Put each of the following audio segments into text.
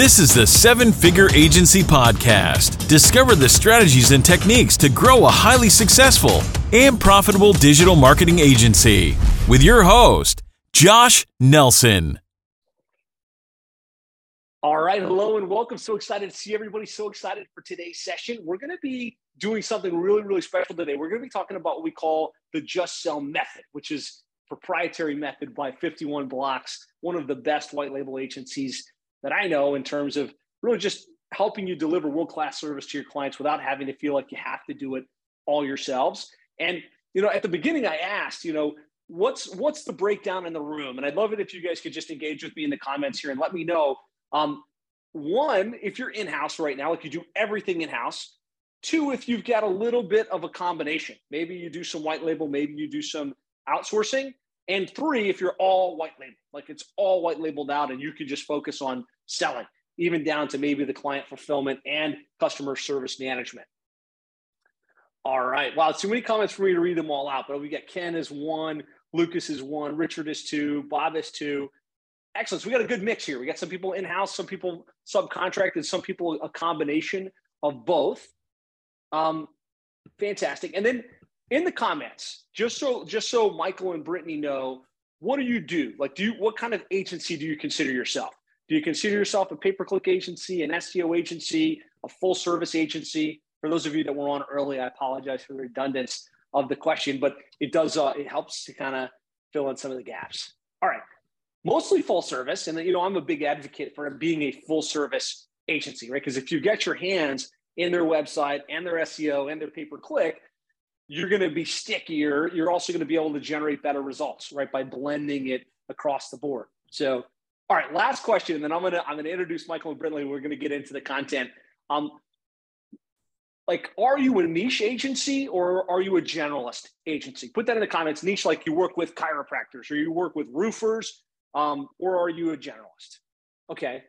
This is the 7-Figure Agency Podcast. Discover the strategies and techniques to grow a highly successful and profitable digital marketing agency with your host, Josh Nelson. All right, hello and welcome. So excited to see everybody. So excited for today's session. We're going to be doing something really, really special today. We're going to be talking about what we call the Just Sell Method, which is a proprietary method by 51 Blocks, one of the best white label agencies that I know in terms of really just helping you deliver world-class service to your clients without having to feel like you have to do it all yourselves. And, you know, at the beginning, I asked, you know, what's the breakdown in the room? And I'd love it if you guys could just engage with me in the comments here and let me know. One, if you're in-house right now, like you do everything in-house. Two, if you've got a little bit of a combination, maybe you do some white label, maybe you do some outsourcing. And three, if you're all white label, like it's all white labeled out and you can just focus on selling, even down to maybe the client fulfillment and customer service management. All right. Wow. Too many comments for me to read them all out, but we got Ken is one, Lucas is one, Richard is two, Bob is two. Excellent. So we got a good mix here. We got some people in-house, some people subcontracted, some people a combination of both. Fantastic. And then in the comments, just so Michael and Brittany know, what do you do? Like, what kind of agency do you consider yourself? Do you consider yourself a pay-per-click agency, an SEO agency, a full-service agency? For those of you that were on early, I apologize for the redundancy of the question, but it does it helps to kind of fill in some of the gaps. All right. Mostly full service. And, you know, I'm a big advocate for being a full service agency, right? Because if you get your hands in their website and their SEO and their pay-per-click, you're going to be stickier. You're also going to be able to generate better results, right? By blending it across the board. So, all right, last question. And then I'm going to introduce Michael and Brindley. We're going to get into the content. Like, are you a niche agency or are you a generalist agency? Put that in the comments. Niche, like you work with chiropractors or you work with roofers, or are you a generalist? Okay.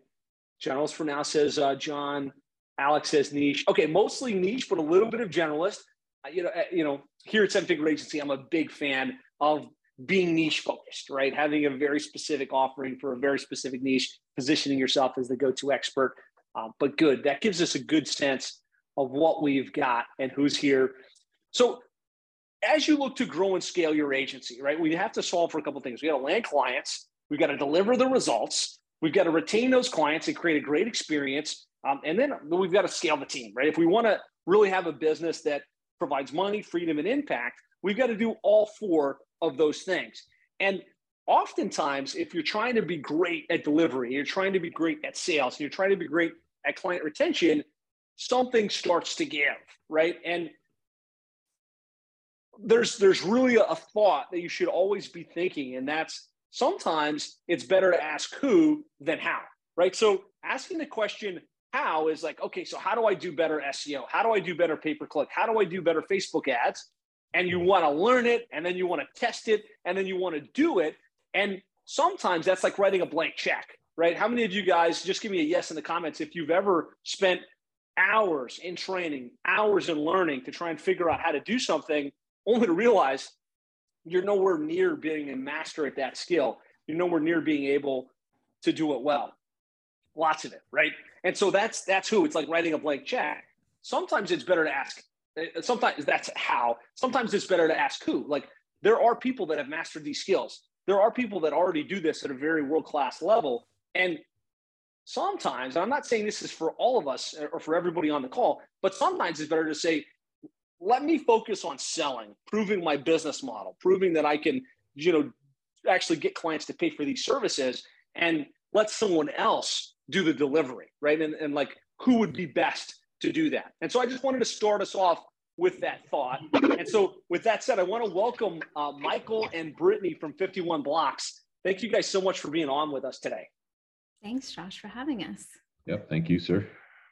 Generalist for now, says John. Alex says niche. Okay, mostly niche, but a little bit of generalist. You know, here at 7-Figure Agency, I'm a big fan of being niche focused, right? Having a very specific offering for a very specific niche, positioning yourself as the go-to expert. But good, that gives us a good sense of what we've got and who's here. So as you look to grow and scale your agency, right, we have to solve for a couple of things. We got to land clients. We've got to deliver the results. We've got to retain those clients and create a great experience. And then we've got to scale the team, right? If we want to really have a business that provides money, freedom, and impact, we've got to do all four of those things. And oftentimes, if you're trying to be great at delivery, you're trying to be great at sales, and you're trying to be great at client retention, something starts to give, right? And there's really a thought that you should always be thinking, and that's sometimes it's better to ask who than how, right? So asking the question, how is like, okay, so how do I do better SEO? How do I do better pay-per-click? How do I do better Facebook ads? And you want to learn it, and then you want to test it, and then you want to do it. And sometimes that's like writing a blank check, right? How many of you guys, just give me a yes in the comments, if you've ever spent hours in training, hours in learning to try and figure out how to do something, only to realize you're nowhere near being a master at that skill. You're nowhere near being able to do it well. Lots of it, right? And so that's who. It's like writing a blank check. Sometimes it's better to ask. Sometimes that's how. Sometimes it's better to ask who. Like, there are people that have mastered these skills. There are people that already do this at a very world-class level. And sometimes, and I'm not saying this is for all of us or for everybody on the call, but sometimes it's better to say, let me focus on selling, proving my business model, proving that I can, you know, actually get clients to pay for these services, and let someone else do the delivery, right? And like, who would be best to do that? And so I just wanted to start us off with that thought. And so with that said, I want to welcome Michael and Brittany from 51 Blocks. Thank you guys so much for being on with us today. Thanks, Josh, for having us. Yep, thank you, sir.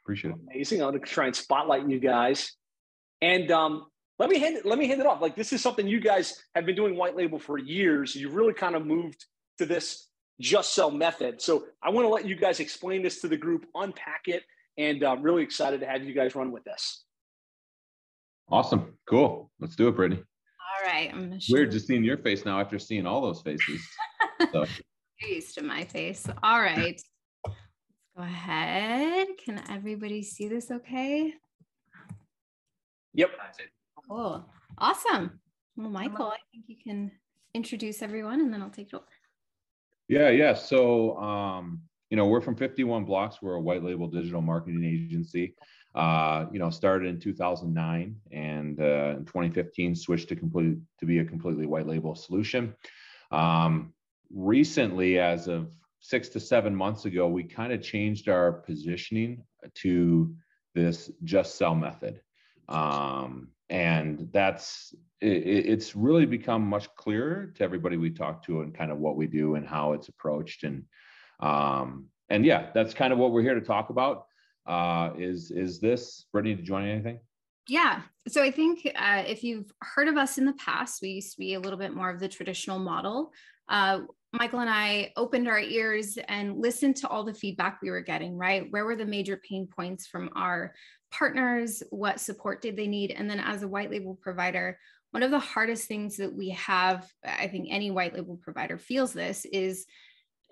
Appreciate it. Amazing. I'm going to try and spotlight you guys. And let me hand it off. Like, this is something you guys have been doing white label for years. You've really kind of moved to this Just Sell method. So I want to let you guys explain this to the group, unpack it, and I'm really excited to have you guys run with this. Awesome. Cool. Let's do it, Brittany. All right. Weird just seeing your face now after seeing all those faces. So. You're used to my face. All right. Let's Go ahead. Can everybody see this okay? Yep. Cool. Awesome. Well, Michael, I think you can introduce everyone and then I'll take it over. Yeah. So, we're from 51 Blocks. We're a white label digital marketing agency. Started in 2009 and in 2015 switched to be a completely white label solution. Recently, as of 6 to 7 months ago, we kind of changed our positioning to this Just Sell method. And it's really become much clearer to everybody we talk to and kind of what we do and how it's approached. And yeah, that's kind of what we're here to talk about. Is this, Brittany, did you want anything? Yeah. So I think if you've heard of us in the past, we used to be a little bit more of the traditional model. Michael and I opened our ears and listened to all the feedback we were getting, right? Where were the major pain points from our partners? What support did they need? And then as a white label provider, one of the hardest things that we have, I think any white label provider feels this, is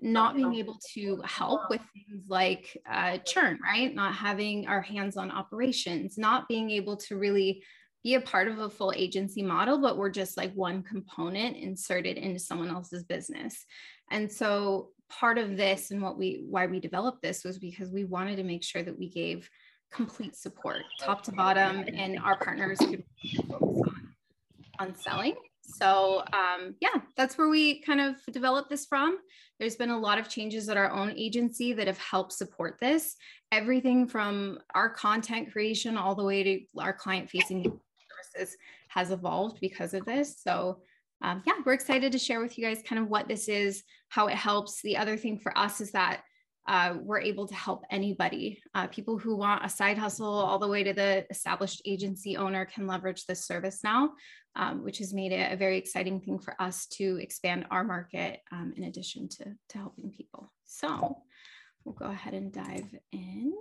not being able to help with things like churn, right? Not having our hands on operations, not being able to really be a part of a full agency model, but we're just like one component inserted into someone else's business. And so part of this and why we developed this was because we wanted to make sure that we gave complete support, top to bottom, and our partners could focus on selling. So yeah, that's where we kind of developed this from. There's been a lot of changes at our own agency that have helped support this. Everything from our content creation all the way to our client-facing services has evolved because of this. So yeah, we're excited to share with you guys kind of what this is, how it helps. The other thing for us is that we're able to help anybody. People who want a side hustle all the way to the established agency owner can leverage this service now, which has made it a very exciting thing for us to expand our market in addition to helping people. So we'll go ahead and dive in.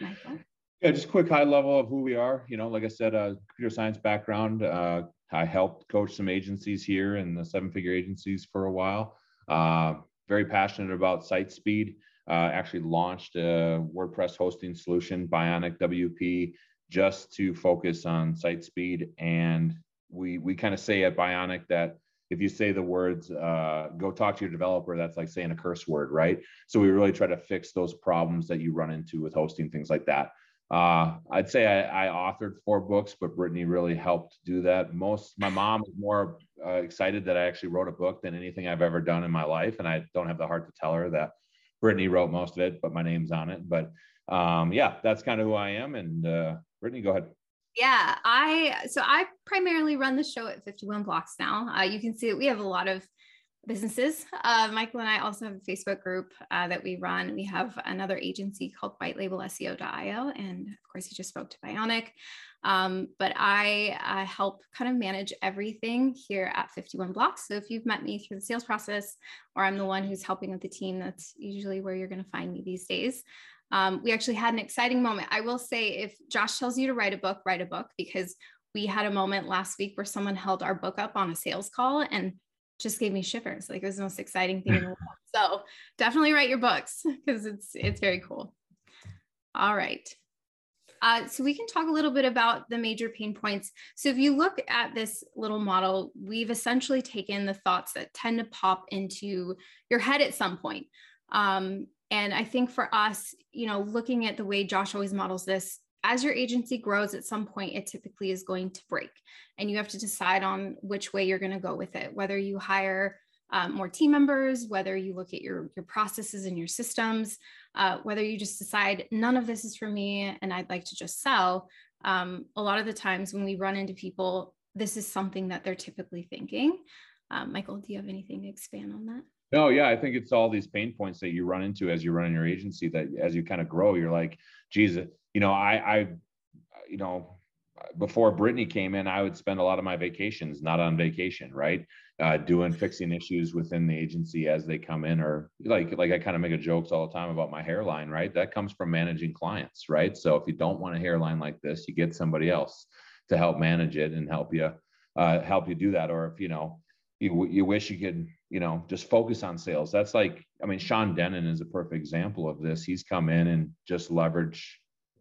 Michael? Yeah, just a quick high level of who we are. Like I said, computer science background. I helped coach some agencies here and the 7-figure agencies for a while. Very passionate about site speed, actually launched a WordPress hosting solution, Bionic WP, just to focus on site speed. And we kind of say at Bionic that if you say the words, go talk to your developer, that's like saying a curse word, right? So we really try to fix those problems that you run into with hosting, things like that. I'd say I authored 4 books, but Brittany really helped do that. My mom was more excited that I actually wrote a book than anything I've ever done in my life. And I don't have the heart to tell her that Brittany wrote most of it, but my name's on it. But yeah, that's kind of who I am. And Brittany, go ahead. Yeah, I primarily run the show at 51 Blocks now. You can see that we have a lot of businesses. Michael and I also have a Facebook group that we run. We have another agency called White Label SEO.io. And of course, you just spoke to Bionic. But I help kind of manage everything here at 51 Blocks. So if you've met me through the sales process, or I'm the one who's helping with the team, that's usually where you're going to find me these days. We actually had an exciting moment. I will say, if Josh tells you to write a book, because we had a moment last week where someone held our book up on a sales call and just gave me shivers. Like, it was the most exciting thing in the world. So definitely write your books, because it's very cool. All right. So we can talk a little bit about the major pain points. So if you look at this little model, we've essentially taken the thoughts that tend to pop into your head at some point. And I think for us, looking at the way Josh always models this, as your agency grows, at some point, it typically is going to break, and you have to decide on which way you're going to go with it, whether you hire more team members, whether you look at your processes and your systems, whether you just decide none of this is for me and I'd like to just sell. A lot of the times when we run into people, this is something that they're typically thinking. Michael, do you have anything to expand on that? No, yeah, I think it's all these pain points that you run into as you run in your agency, that as you kind of grow, you're like, Jesus. Before Brittany came in, I would spend a lot of my vacations not on vacation, right? Fixing issues within the agency as they come in, or like I kind of make jokes all the time about my hairline, right? That comes from managing clients, right? So if you don't want a hairline like this, you get somebody else to help manage it and help you do that. Or if you wish you could, you know, just focus on sales. That's like, I mean, Sean Denon is a perfect example of this. He's come in and just leveraged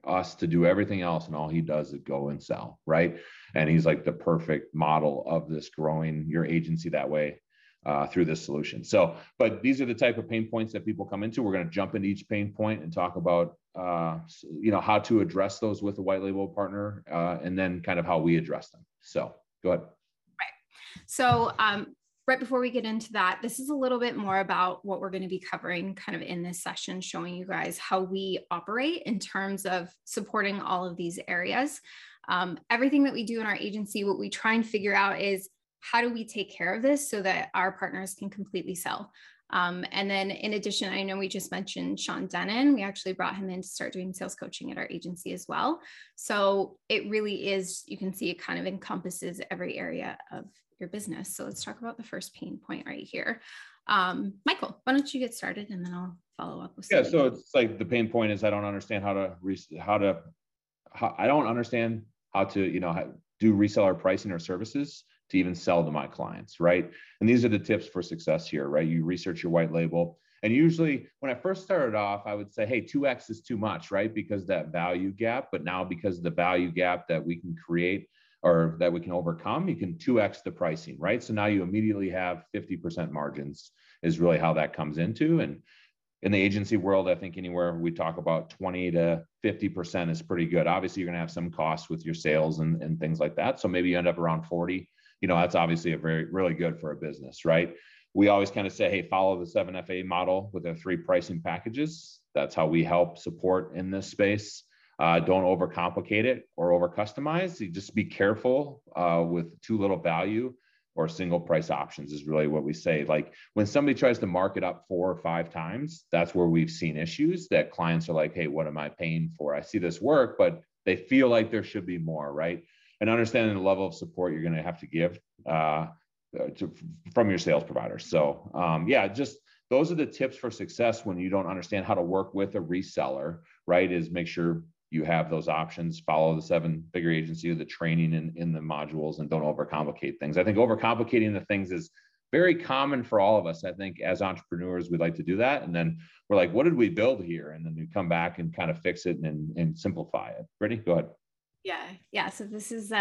us to do everything else, and all he does is go and sell, right? And he's like the perfect model of this, growing your agency that way through this solution. So, but these are the type of pain points that people come into. We're going to jump into each pain point and talk about, you know, how to address those with a white label partner, and then kind of how we address them. So go ahead. Right. So right before we get into that, this is a little bit more about what we're going to be covering kind of in this session, showing you guys how we operate in terms of supporting all of these areas. Everything that we do in our agency, what we try and figure out is, how do we take care of this so that our partners can completely sell? And then in addition, I know we just mentioned Sean Denon. We actually brought him in to start doing sales coaching at our agency as well. So it really is, you can see it kind of encompasses every area of your business. So let's talk about the first pain point right here. Michael, why don't you get started and then I'll follow up with somebody. So it's like the pain point is, I don't understand how to you know, do reseller pricing or services to even sell to my clients, right? And these are the tips for success here, right? You research your white label. And usually when I first started off, I would say, hey, 2X is too much, right? Because that value gap. But now, because of the value gap that we can create or that we can overcome, you can 2X the pricing, right? So now you immediately have 50% margins is really how that comes into. And in the agency world, I think anywhere we talk about 20 to 50% is pretty good. Obviously, you're gonna have some costs with your sales and things like that. So maybe you end up around 40. You know, that's obviously a really good for a business, right? We always kind of say, hey, follow the 7FA model with our 3 pricing packages. That's how we help support in this space. Don't overcomplicate it or overcustomize. You just be careful with too little value or single price options is really what we say. Like when somebody tries to mark it up 4 or 5 times, that's where we've seen issues that clients are like, hey, what am I paying for? I see this work, but they feel like there should be more, right? And understanding the level of support you're going to have to give from your sales provider. So yeah, just those are the tips for success when you don't understand how to work with a reseller, right? Is make sure you have those options, follow the 7-Figure Agency, the training in the modules, and don't overcomplicate things. I think overcomplicating the things is very common for all of us. I think as entrepreneurs, we like to do that. And then we're like, what did we build here? And then you come back and kind of fix it and simplify it. Brittany, go ahead. Yeah. So this is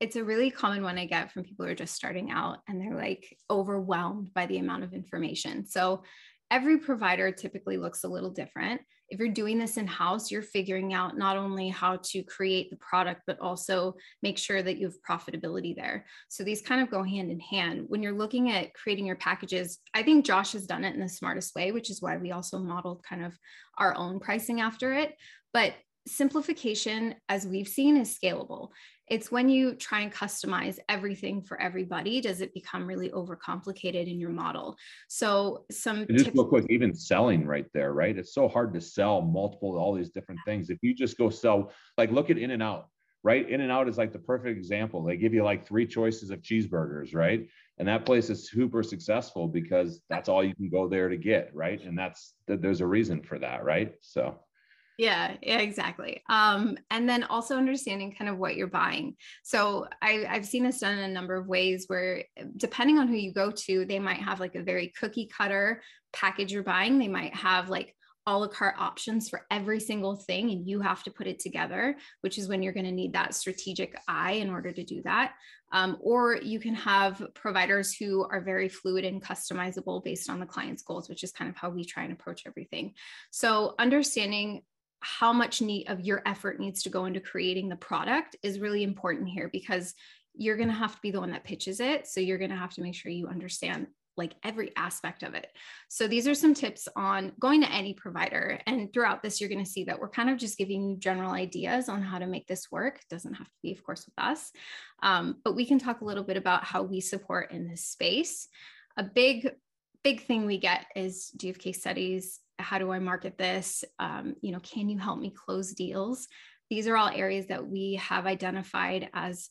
it's a really common one I get from people who are just starting out, and they're like overwhelmed by the amount of information. So every provider typically looks a little different. If you're doing this in-house, you're figuring out not only how to create the product, but also make sure that you have profitability there. So these kind of go hand in hand. When you're looking at creating your packages, I think Josh has done it in the smartest way, which is why we also modeled kind of our own pricing after it. But simplification, as we've seen, is scalable. It's when you try and customize everything for everybody, does it become really overcomplicated in your model? So some just real quick, even selling right there, right? It's so hard to sell all these different things. If you just go sell, like look at In-N-Out, right? In-N-Out is like the perfect example. They give you like 3 choices of cheeseburgers, right? And that place is super successful because that's all you can go there to get, right? And there's a reason for that, right? So. Yeah, exactly. And then also understanding kind of what you're buying. So I've seen this done in a number of ways where, depending on who you go to, they might have like a very cookie cutter package you're buying. They might have like a la carte options for every single thing, and you have to put it together, which is when you're going to need that strategic eye in order to do that. Or you can have providers who are very fluid and customizable based on the client's goals, which is kind of how we try and approach everything. So understanding how much of your effort needs to go into creating the product is really important here, because you're going to have to be the one that pitches it. So you're going to have to make sure you understand like every aspect of it. So these are some tips on going to any provider. And throughout this, you're going to see that we're kind of just giving you general ideas on how to make this work. It doesn't have to be, of course, with us, but we can talk a little bit about how we support in this space. A big thing we get is, do you have case studies? How do I market this? You know, can you help me close deals? These are all areas that we have identified as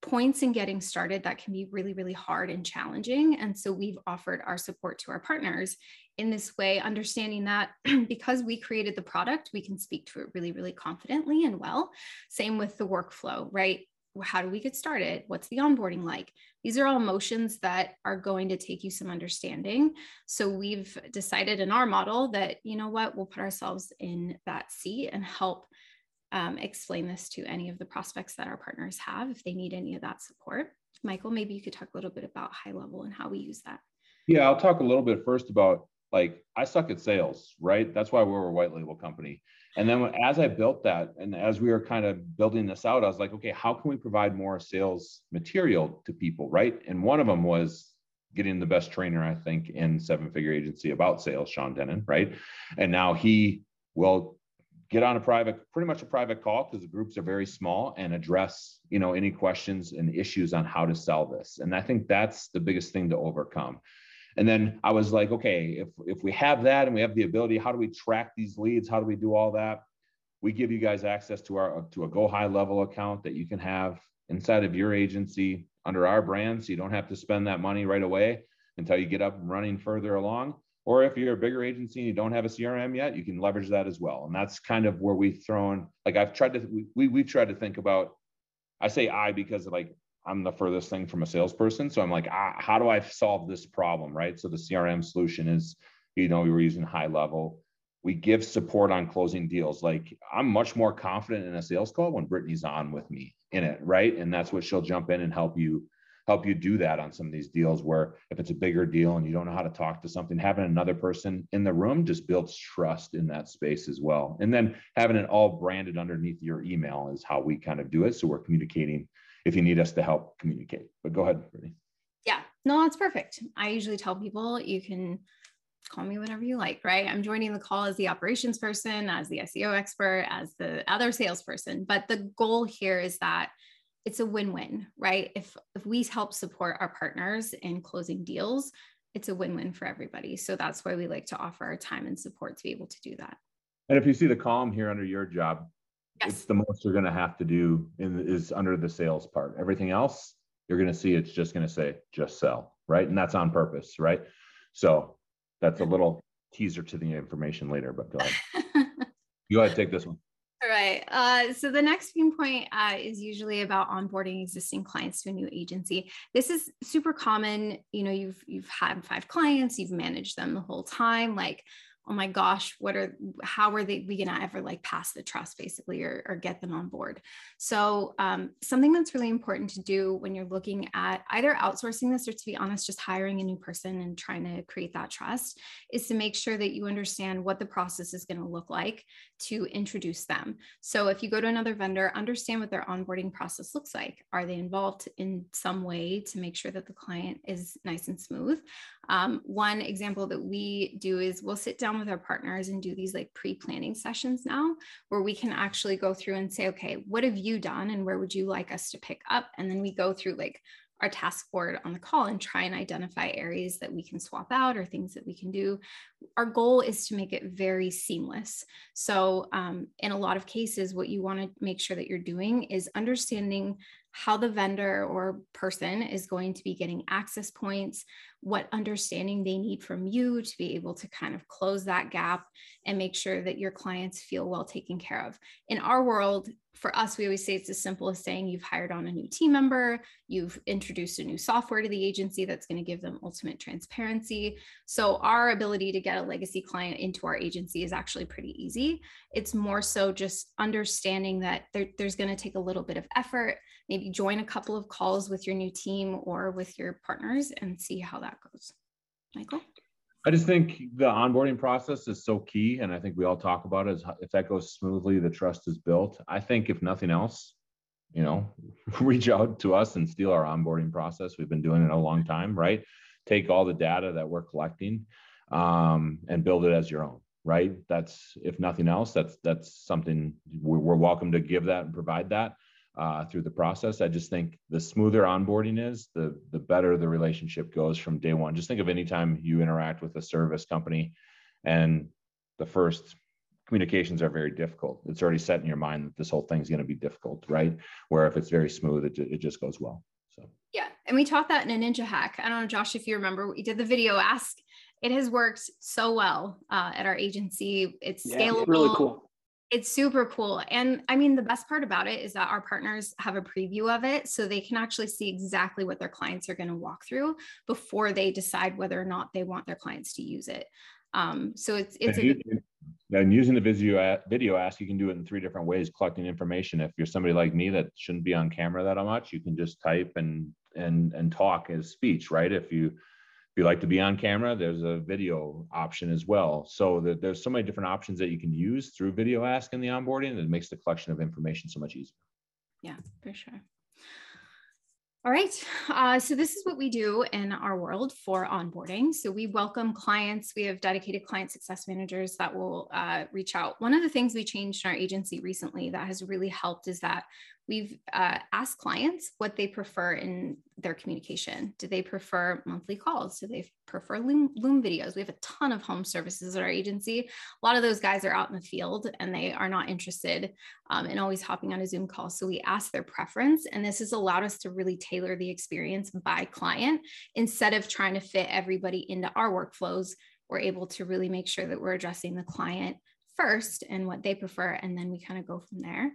points in getting started that can be really, really hard and challenging. And so we've offered our support to our partners in this way, understanding that because we created the product, we can speak to it really, really confidently and well. Same with the workflow, right? how do we get started? What's the onboarding like? These are all motions that are going to take you some understanding. So we've decided in our model that, you know what, we'll put ourselves in that seat and help explain this to any of the prospects that our partners have if they need any of that support. Michael, maybe you could talk a little bit about high level and how we use that. Yeah, I'll talk a little bit first about, like, I suck at sales, right? That's why we're a white label company. And then as I built that, and as we were kind of building this out, I was like, okay, how can we provide more sales material to people, right? And one of them was getting the best trainer, I think, in 7-Figure Agency about sales, Sean Denon, right? And now he will get on a pretty much a private call, because the groups are very small, and address, you know, any questions and issues on how to sell this. And I think that's the biggest thing to overcome. And then I was like, okay, if we have that and we have the ability, how do we track these leads? How do we do all that? We give you guys access to a Go High Level account that you can have inside of your agency under our brand. So you don't have to spend that money right away until you get up and running further along. Or if you're a bigger agency and you don't have a CRM yet, you can leverage that as well. And that's kind of where we've thrown, like, we've tried to think about, I say I because of, like, I'm the furthest thing from a salesperson. So I'm like, how do I solve this problem, right? So the CRM solution is, you know, we were using high level. We give support on closing deals. Like, I'm much more confident in a sales call when Brittany's on with me in it, right? And that's what she'll jump in and help you do that on some of these deals, where if it's a bigger deal and you don't know how to talk to something, having another person in the room just builds trust in that space as well. And then having it all branded underneath your email is how we kind of do it. So we're communicating if you need us to help communicate, but go ahead, Brittany. Yeah, no, that's perfect. I usually tell people, you can call me whenever you like, right? I'm joining the call as the operations person, as the SEO expert, as the other salesperson. But the goal here is that it's a win-win, right? If we help support our partners in closing deals, it's a win-win for everybody. So that's why we like to offer our time and support to be able to do that. And if you see the column here under your job, yes, it's the most you're going to have to do is under the sales part. Everything else you're going to see, it's just going to say, just sell, right? And that's on purpose, right? So that's a little teaser to the information later, but go ahead. Go ahead, take this one. All right. So the next viewpoint is usually about onboarding existing clients to a new agency. This is super common. You know, you've had 5 clients, you've managed them the whole time. Like, oh my gosh, how are we going to ever, like, pass the trust, basically, or get them on board? So something that's really important to do when you're looking at either outsourcing this, or, to be honest, just hiring a new person and trying to create that trust, is to make sure that you understand what the process is going to look like to introduce them. So if you go to another vendor, understand what their onboarding process looks like. Are they involved in some way to make sure that the client is nice and smooth? One example that we do is we'll sit down with our partners and do these, like, pre-planning sessions now, where we can actually go through and say, okay, what have you done and where would you like us to pick up? And then we go through, like, our task board on the call and try and identify areas that we can swap out or things that we can do. Our goal is to make it very seamless. So in a lot of cases, what you want to make sure that you're doing is understanding how the vendor or person is going to be getting access points, what understanding they need from you to be able to kind of close that gap and make sure that your clients feel well taken care of. In our world, for us, we always say it's as simple as saying you've hired on a new team member, you've introduced a new software to the agency that's going to give them ultimate transparency. So our ability to get a legacy client into our agency is actually pretty easy. It's more so just understanding that there's going to take a little bit of effort. Maybe join a couple of calls with your new team or with your partners and see how that goes. Michael? I just think the onboarding process is so key. And I think we all talk about it. If that goes smoothly, the trust is built. I think if nothing else, you know, reach out to us and steal our onboarding process. We've been doing it a long time, right? Take all the data that we're collecting and build it as your own, right? That's, if nothing else, that's something we're welcome to give that and provide that through the process. I just think the smoother onboarding is, the better the relationship goes from day one. Just think of any time you interact with a service company and the first communications are very difficult. It's already set in your mind that this whole thing's going to be difficult, right? Where if it's very smooth, it just goes well. So yeah, and we taught that in a ninja hack. I don't know, Josh, if you remember, we did the video ask. It has worked so well at our agency. It's scalable. It's really cool. It's super cool. And I mean, the best part about it is that our partners have a preview of it, so they can actually see exactly what their clients are going to walk through before they decide whether or not they want their clients to use it. So it's and using the video ask, you can do it in three different ways, collecting information. If you're somebody like me that shouldn't be on camera that much, you can just type and talk as speech, right? If you like to be on camera, there's a video option as well. So there's so many different options that you can use through video ask and the onboarding, and it makes the collection of information so much easier. Yeah, for sure. All right, so this is what we do in our world for onboarding. So we welcome clients. We have dedicated client success managers that will reach out. One of the things we changed in our agency recently that has really helped is that we've asked clients what they prefer in their communication. Do they prefer monthly calls? Do they prefer Loom videos? We have a ton of home services at our agency. A lot of those guys are out in the field and they are not interested in always hopping on a Zoom call. So we ask their preference, and this has allowed us to really tailor the experience by client. Instead of trying to fit everybody into our workflows, we're able to really make sure that we're addressing the client first and what they prefer, and then we kind of go from there.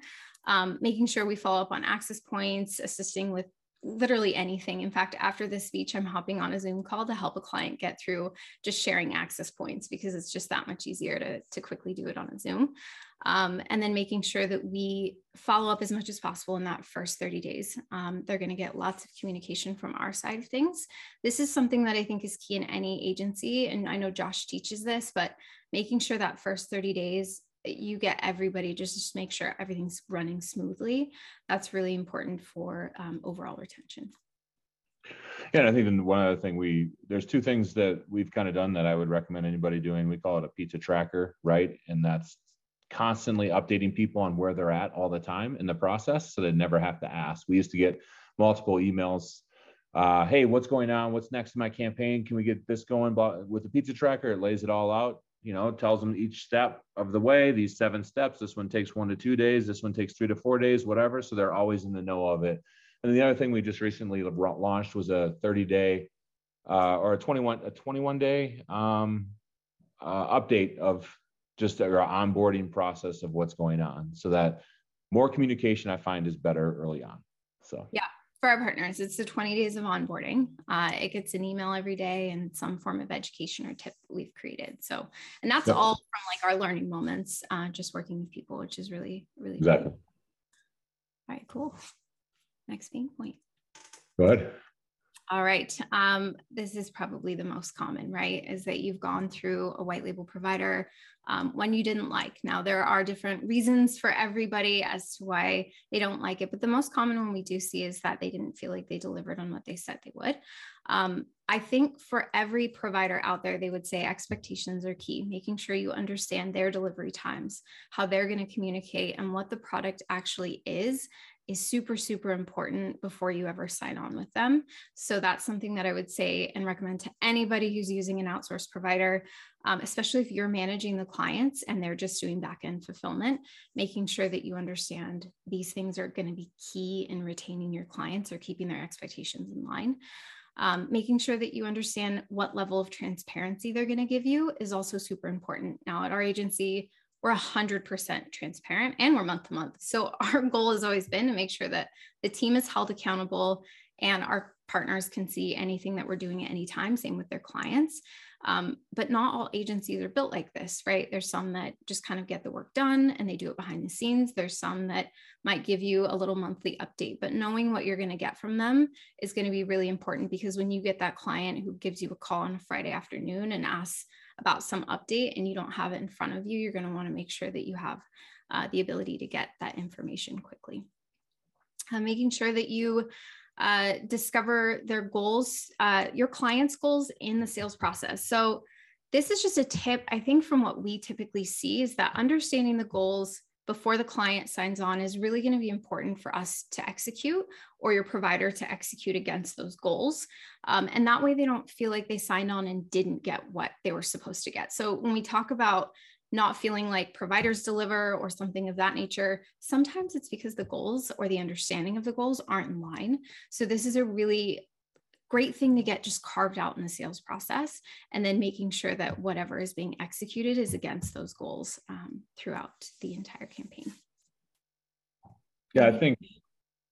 Making sure we follow up on access points, assisting with literally anything. In fact, after this speech, I'm hopping on a Zoom call to help a client get through just sharing access points, because it's just that much easier to quickly do it on a Zoom. And then making sure that we follow up as much as possible in that first 30 days. They're going to get lots of communication from our side of things. This is something that I think is key in any agency. And I know Josh teaches this, but making sure that first 30 days, you get everybody, just make sure everything's running smoothly. That's really important for overall retention. Yeah, and I think then one other thing, there's two things that we've kind of done that I would recommend anybody doing. We call it a pizza tracker, right? And that's constantly updating people on where they're at all the time in the process, so they never have to ask. We used to get multiple emails. Hey, what's going on? What's next in my campaign? Can we get this going? But with the pizza tracker, it lays it all out. You know, tells them each step of the way, these 7 steps. This one takes 1 to 2 days. This one takes 3 to 4 days, whatever. So they're always in the know of it. And the other thing we just recently launched was a 30-day or a 21-day update of just our onboarding process of what's going on, so that more communication, I find, is better early on. So yeah. For our partners, it's the 20 days of onboarding. It gets an email every day and some form of education or tip that we've created. So, and that's all from like our learning moments, just working with people, which is really, really exactly. Cool. All right, cool. Next pain point. Go ahead. All right. This is probably the most common, right? Is that you've gone through a white label provider, one you didn't like. Now, there are different reasons for everybody as to why they don't like it, but the most common one we do see is that they didn't feel like they delivered on what they said they would. I think for every provider out there, they would say expectations are key, making sure you understand their delivery times, how they're going to communicate, and what the product actually is super, super important before you ever sign on with them. So that's something that I would say and recommend to anybody who's using an outsourced provider, especially if you're managing the clients and they're just doing back-end fulfillment, making sure that you understand these things are going to be key in retaining your clients or keeping their expectations in line. Making sure that you understand what level of transparency they're going to give you is also super important. Now, at our agency, we're 100% transparent and we're month to month. So our goal has always been to make sure that the team is held accountable and our partners can see anything that we're doing at any time, same with their clients. But not all agencies are built like this, right? There's some that just kind of get the work done and they do it behind the scenes. There's some that might give you a little monthly update, but knowing what you're going to get from them is going to be really important, because when you get that client who gives you a call on a Friday afternoon and asks about some update and you don't have it in front of you, you're going to want to make sure that you have the ability to get that information quickly. Making sure that you discover their goals, your clients' goals in the sales process. So this is just a tip, I think, from what we typically see, is that understanding the goals before the client signs on is really going to be important for us to execute, or your provider to execute against those goals. And that way they don't feel like they signed on and didn't get what they were supposed to get. So when we talk about not feeling like providers deliver or something of that nature, sometimes it's because the goals or the understanding of the goals aren't in line. So this is a really great thing to get just carved out in the sales process, and then making sure that whatever is being executed is against those goals throughout the entire campaign. Yeah, I think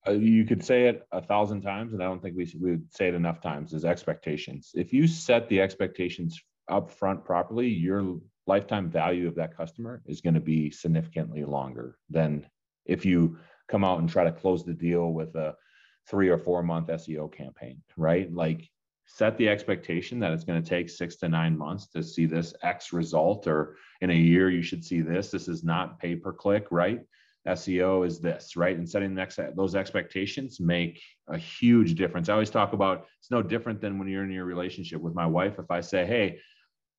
you could say it 1,000 times, and I don't think we would say it enough times, is expectations. If you set the expectations up front properly, your lifetime value of that customer is going to be significantly longer than if you come out and try to close the deal with a 3 or 4 month SEO campaign, right? Like, set the expectation that it's going to take 6 to 9 months to see this X result, or in a year, you should see this. This is not pay-per-click, right? SEO is this, right? And setting those expectations make a huge difference. I always talk about, it's no different than when you're in your relationship with my wife. If I say, hey,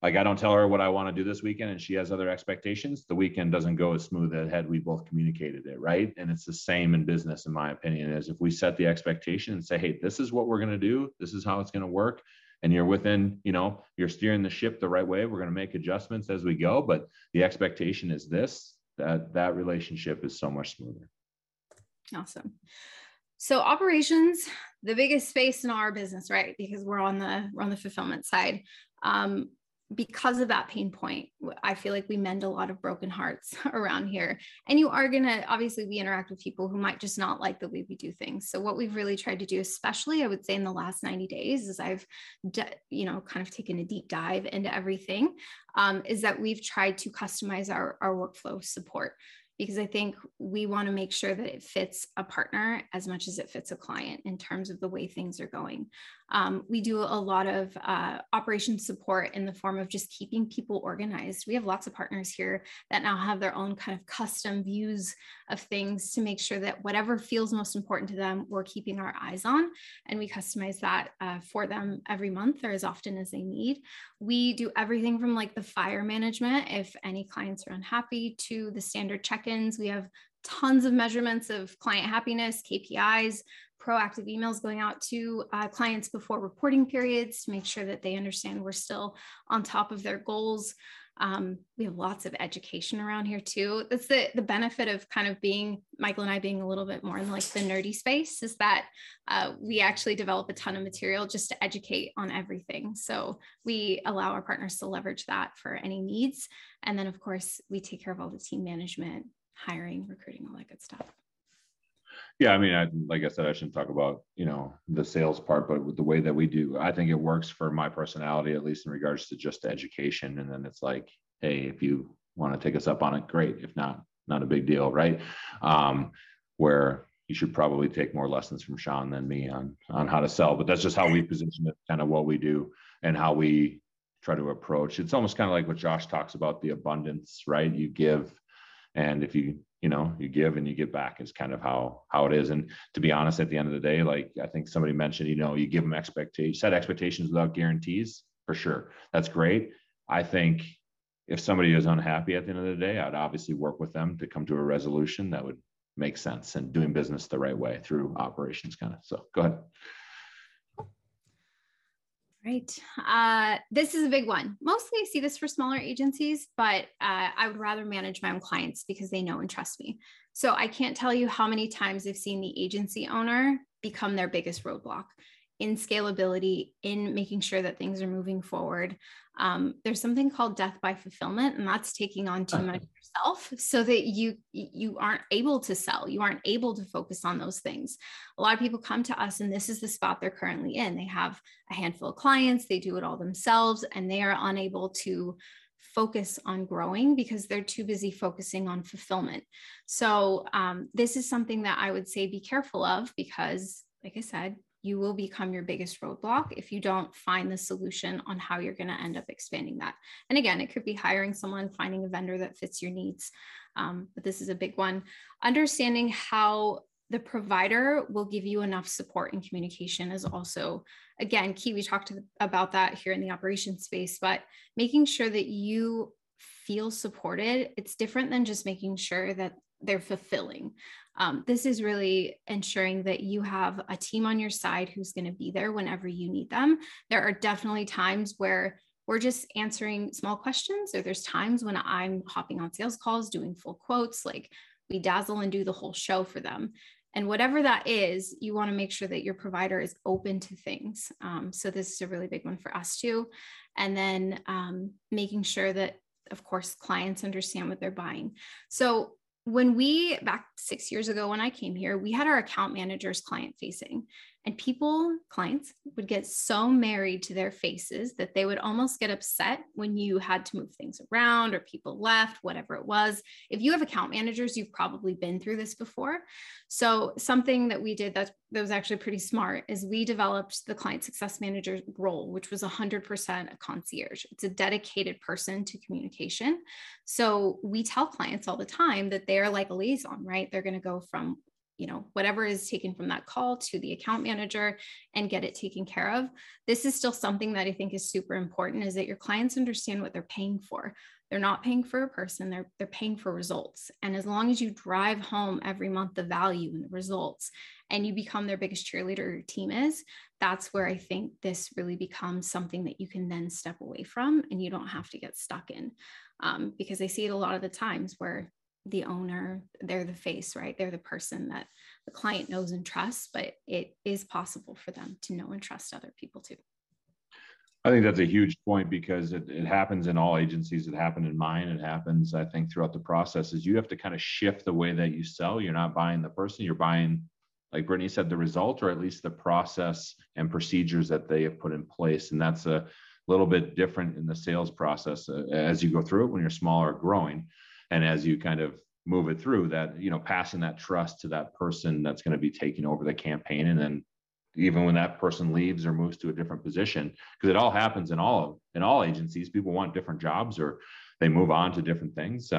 like, I don't tell her what I want to do this weekend and she has other expectations, the weekend doesn't go as smooth as had we both communicated it, right? And it's the same in business, in my opinion, is if we set the expectation and say, hey, this is what we're going to do, this is how it's going to work, and you're within, you know, you're steering the ship the right way. We're going to make adjustments as we go, but the expectation is this, that relationship is so much smoother. Awesome. So operations, the biggest space in our business, right? Because we're on the fulfillment side. Because of that pain point, I feel like we mend a lot of broken hearts around here. And you are going to, obviously, we interact with people who might just not like the way we do things. So what we've really tried to do, especially I would say in the last 90 days, is I've, you know, kind of taken a deep dive into everything, is that we've tried to customize our workflow support, because I think we want to make sure that it fits a partner as much as it fits a client in terms of the way things are going. We do a lot of operations support in the form of just keeping people organized. We have lots of partners here that now have their own kind of custom views of things to make sure that whatever feels most important to them, we're keeping our eyes on, and we customize that for them every month or as often as they need. We do everything from like the fire management, if any clients are unhappy, to the standard check-ins. We have tons of measurements of client happiness, KPIs, proactive emails going out to clients before reporting periods to make sure that they understand we're still on top of their goals. We have lots of education around here too. That's the benefit of kind of being, Michael and I being a little bit more in like the nerdy space, is that we actually develop a ton of material just to educate on everything. So we allow our partners to leverage that for any needs. And then of course, we take care of all the team management, hiring, recruiting, all that good stuff. Yeah, I mean, like I said, I shouldn't talk about, you know, the sales part, but with the way that we do, I think it works for my personality, at least in regards to just education. And then it's like, hey, if you want to take us up on it, great. If not, not a big deal, right? Where you should probably take more lessons from Sean than me on how to sell, but that's just how we position it, kind of what we do and how we try to approach. It's almost kind of like what Josh talks about, the abundance, right? You give, and if you know, you give and you get back is kind of how it is. And to be honest, at the end of the day, like I think somebody mentioned, you know, you give them expectations, set expectations without guarantees, for sure. That's great. I think if somebody is unhappy at the end of the day, I'd obviously work with them to come to a resolution that would make sense, and doing business the right way through operations kind of. So go ahead. Right. This is a big one. Mostly I see this for smaller agencies, but I would rather manage my own clients because they know and trust me. So I can't tell you how many times I've seen the agency owner become their biggest roadblock in scalability, in making sure that things are moving forward. There's something called death by fulfillment, and that's taking on too much yourself so that you aren't able to sell, you aren't able to focus on those things. A lot of people come to us and this is the spot they're currently in. They have a handful of clients, they do it all themselves, and they are unable to focus on growing because they're too busy focusing on fulfillment. So this is something that I would say be careful of, because like I said, you will become your biggest roadblock if you don't find the solution on how you're going to end up expanding that. And again, it could be hiring someone, finding a vendor that fits your needs. But this is a big one. Understanding how the provider will give you enough support and communication is also, again, key. We talked about that here in the operations space, but making sure that you feel supported. It's different than just making sure that they're fulfilling. This is really ensuring that you have a team on your side who's going to be there whenever you need them. There are definitely times where we're just answering small questions, or there's times when I'm hopping on sales calls, doing full quotes, like we dazzle and do the whole show for them. And whatever that is, you want to make sure that your provider is open to things. So this is a really big one for us too. And then making sure that, of course, clients understand what they're buying. So when we, back 6 years ago when I came here, we had our account managers client facing, and clients would get so married to their faces that they would almost get upset when you had to move things around or people left, whatever it was. If you have account managers, you've probably been through this before. So something that we did that was actually pretty smart is we developed the client success manager role, which was 100% a concierge. It's a dedicated person to communication. So we tell clients all the time that they're like a liaison, right? They're going to go from, you know, whatever is taken from that call to the account manager and get it taken care of. This is still something that I think is super important, is that your clients understand what they're paying for. They're not paying for a person, they're paying for results. And as long as you drive home every month the value and the results, and you become their biggest cheerleader, your team is, that's where I think this really becomes something that you can then step away from and you don't have to get stuck in. Because I see it a lot of the times where the owner, they're the face, right? They're the person that the client knows and trusts, but it is possible for them to know and trust other people too. I think that's a huge point, because it happens in all agencies. It happened in mine. It happens, I think, throughout the process, is you have to kind of shift the way that you sell. You're not buying the person, you're buying, like Brittany said, the result, or at least the process and procedures that they have put in place. And that's a little bit different in the sales process as you go through it when you're smaller or growing. And as you kind of move it through that, you know, passing that trust to that person that's going to be taking over the campaign. And then even when that person leaves or moves to a different position, because it all happens in all agencies, people want different jobs or they move on to different things.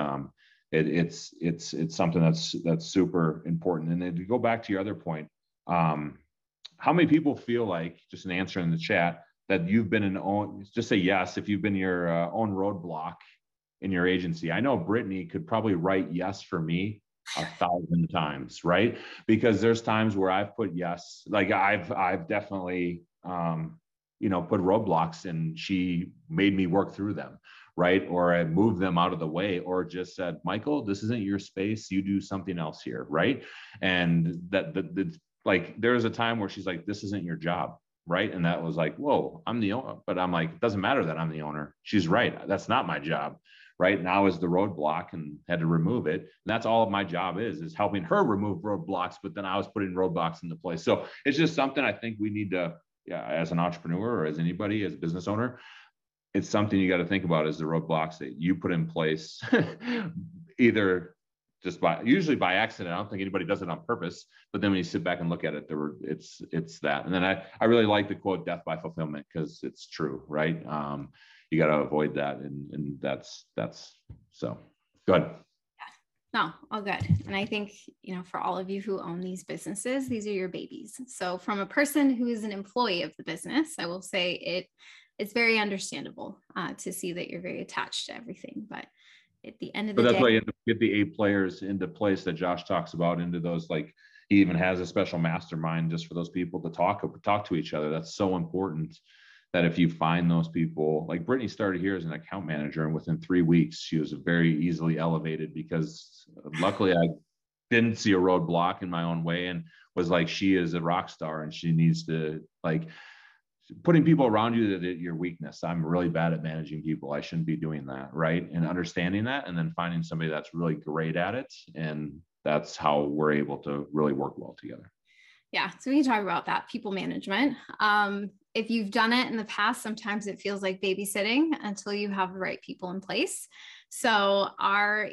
It's something that's super important. And then to go back to your other point, how many people feel like, just an answer in the chat, that you've been just say yes if you've been your own roadblock in your agency? I know Brittany could probably write yes for me 1,000 times, right? Because there's times where I've put yes, like I've definitely, you know, put roadblocks and she made me work through them, right? Or I moved them out of the way, or just said, Michael, this isn't your space. You do something else here, right? And like, there was a time where she's like, this isn't your job, right? And that was like, whoa, I'm the owner. But I'm like, it doesn't matter that I'm the owner. She's right. That's not my job. Right now is the roadblock, and had to remove it. And that's all of my job is helping her remove roadblocks, but then I was putting roadblocks into place. So it's just something I think we need to, as an entrepreneur or as anybody, as a business owner, it's something you got to think about, is the roadblocks that you put in place, either just usually by accident. I don't think anybody does it on purpose, but then when you sit back and look at it, it's that. And then I really like the quote, death by fulfillment, because it's true, right? You got to avoid that. And that's so good. Yeah. No, all good. And I think, you know, for all of you who own these businesses, these are your babies. So from a person who is an employee of the business, I will say it's very understandable to see that you're very attached to everything, but at the end of the day. That's why you have to get the A players into place that Josh talks about, into those, like, he even has a special mastermind just for those people to talk to each other. That's so important. That if you find those people, like Brittany started here as an account manager, and within 3 weeks, she was very easily elevated, because luckily I didn't see a roadblock in my own way, and was like, she is a rock star and she needs to, like, putting people around you that your weakness. I'm really bad at managing people. I shouldn't be doing that, right? And understanding that, and then finding somebody that's really great at it. And that's how we're able to really work well together. Yeah, so we can talk about that, people management. If you've done it in the past, sometimes it feels like babysitting until you have the right people in place. So our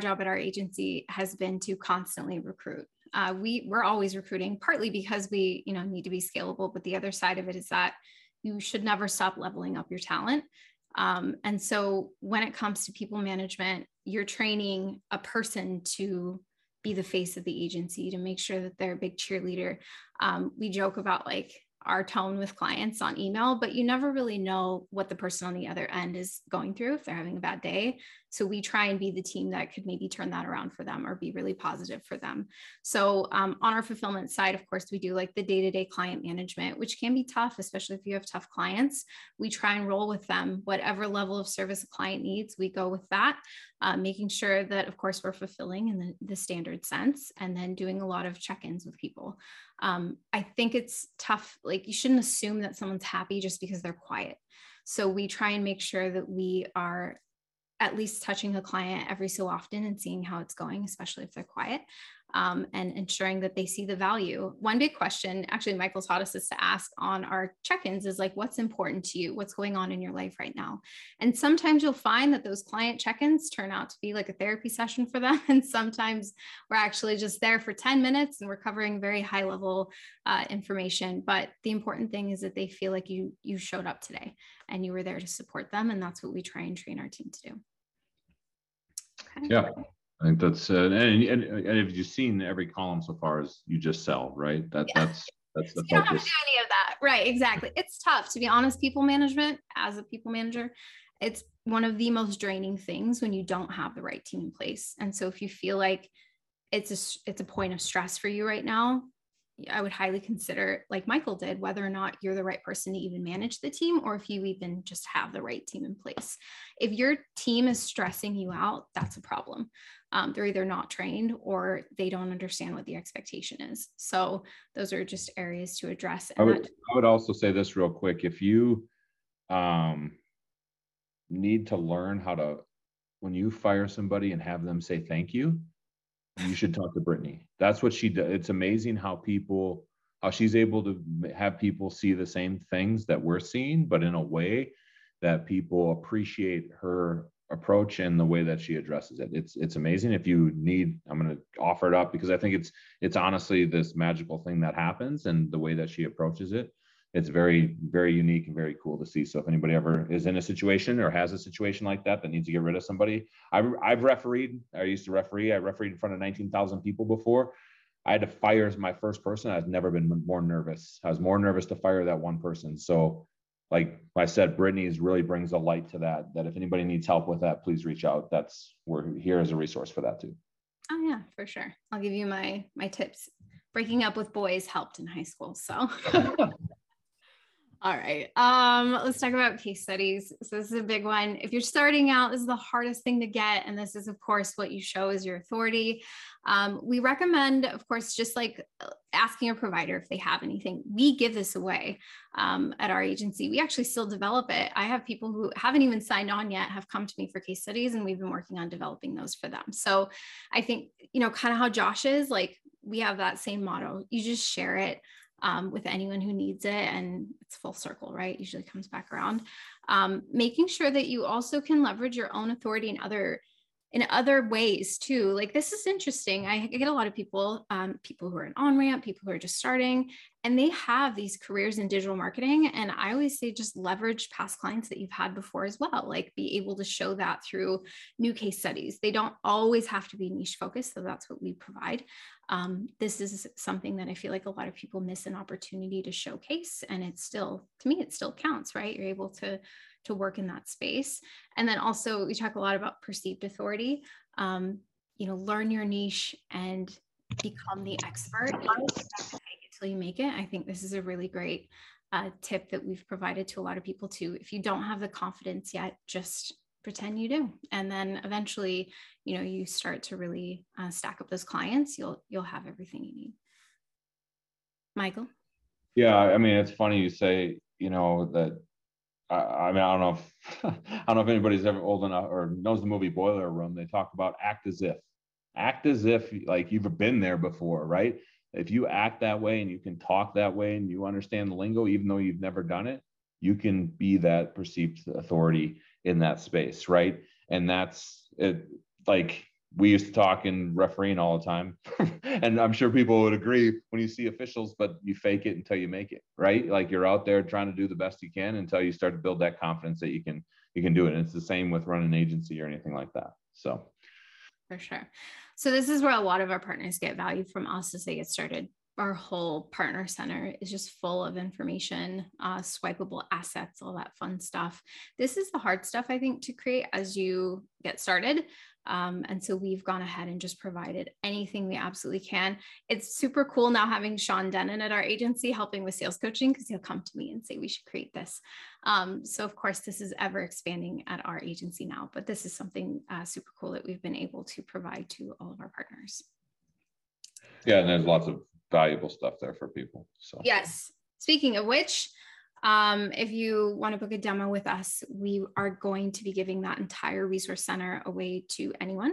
job at our agency has been to constantly recruit. We're always recruiting, partly because we, you know, need to be scalable, but the other side of it is that you should never stop leveling up your talent. And so when it comes to people management, you're training a person to be the face of the agency, to make sure that they're a big cheerleader. We joke about, like, our tone with clients on email, but you never really know what the person on the other end is going through, if they're having a bad day, So we try and be the team that could maybe turn that around for them or be really positive for them. So on our fulfillment side, of course, we do like the day-to-day client management, which can be tough, especially if you have tough clients. We try and roll with them. Whatever level of service a client needs, we go with that, making sure that, of course, we're fulfilling in the standard sense, and then doing a lot of check-ins with people. I think it's tough. Like, you shouldn't assume that someone's happy just because they're quiet. So we try and make sure that we are at least touching a client every so often and seeing how it's going, especially if they're quiet, and ensuring that they see the value. One big question, actually, Michael taught us this to ask on our check-ins is like, what's important to you? What's going on in your life right now? And sometimes you'll find that those client check-ins turn out to be like a therapy session for them. And sometimes we're actually just there for 10 minutes and we're covering very high level information. But the important thing is that they feel like you showed up today and you were there to support them. And that's what we try and train our team to do. Okay. Yeah, I think that's and if you've seen every column so far is you just sell, right? That's the focus. You don't have to do any of that, right? Exactly. It's tough, to be honest. People management, as a people manager, it's one of the most draining things when you don't have the right team in place. And so if you feel like it's a point of stress for you right now, I would highly consider, like Michael did, whether or not you're the right person to even manage the team, or if you even just have the right team in place. If your team is stressing you out, that's a problem. They're either not trained or they don't understand what the expectation is. So those are just areas to address. I would also say this real quick. If you need to learn how to, when you fire somebody and have them say thank you, you should talk to Brittany. That's what she does. It's amazing how she's able to have people see the same things that we're seeing, but in a way that people appreciate her approach and the way that she addresses it. It's amazing. If you need, I'm going to offer it up because I think it's honestly this magical thing that happens, and the way that she approaches it, it's very, very unique and very cool to see. So if anybody ever is in a situation or has a situation like that, that needs to get rid of somebody, I've refereed, I used to referee, I refereed in front of 19,000 people before. I had to fire my first person. I've never been more nervous. I was more nervous to fire that one person. So like I said, Brittany's really brings a light to that, that if anybody needs help with that, please reach out. We're here as a resource for that too. Oh yeah, for sure. I'll give you my tips. Breaking up with boys helped in high school, so. All right. Let's talk about case studies. So this is a big one. If you're starting out, this is the hardest thing to get. And this is, of course, what you show as your authority. We recommend, of course, just like asking a provider if they have anything. We give this away at our agency. We actually still develop it. I have people who haven't even signed on yet have come to me for case studies, and we've been working on developing those for them. So I think, you know, kind of how Josh is, like, we have that same motto. You just share it with anyone who needs it, and it's full circle, right? Usually comes back around. Making sure that you also can leverage your own authority in other ways too. Like, this is interesting. I get a lot of people, people who are an on-ramp, people who are just starting, and they have these careers in digital marketing. And I always say, just leverage past clients that you've had before as well. Like, be able to show that through new case studies. They don't always have to be niche focused. So that's what we provide. This is something that I feel like a lot of people miss an opportunity to showcase. And it's still, to me, it still counts, right? You're able to work in that space. And then also, we talk a lot about perceived authority. You know, learn your niche and become the expert. You don't have to fake it till you make it. I think this is a really great tip that we've provided to a lot of people too. If you don't have the confidence yet, just pretend you do. And then eventually, you know, you start to really stack up those clients. You'll have everything you need. Michael? Yeah, I mean, it's funny you say, you know, that I mean, I don't know if anybody's ever old enough or knows the movie Boiler Room. They talk about act as if like you've been there before, right? If you act that way and you can talk that way and you understand the lingo, even though you've never done it, you can be that perceived authority in that space, right? And that's it. Like, we used to talk in refereeing all the time, and I'm sure people would agree when you see officials, but you fake it until you make it, right? Like, you're out there trying to do the best you can until you start to build that confidence that you can do it. And it's the same with running an agency or anything like that. So for sure. So this is where a lot of our partners get value from us as they get started. our whole partner center is just full of information, swipeable assets, all that fun stuff. This is the hard stuff, I think, to create as you get started. And so we've gone ahead and just provided anything we absolutely can. It's super cool now having Sean Denon at our agency helping with sales coaching, because he'll come to me and say, we should create this. So of course, this is ever expanding at our agency now, but this is something super cool that we've been able to provide to all of our partners. Yeah, and there's lots of valuable stuff there for people. So yes, speaking of which, if you want to book a demo with us, we are going to be giving that entire resource center away to anyone,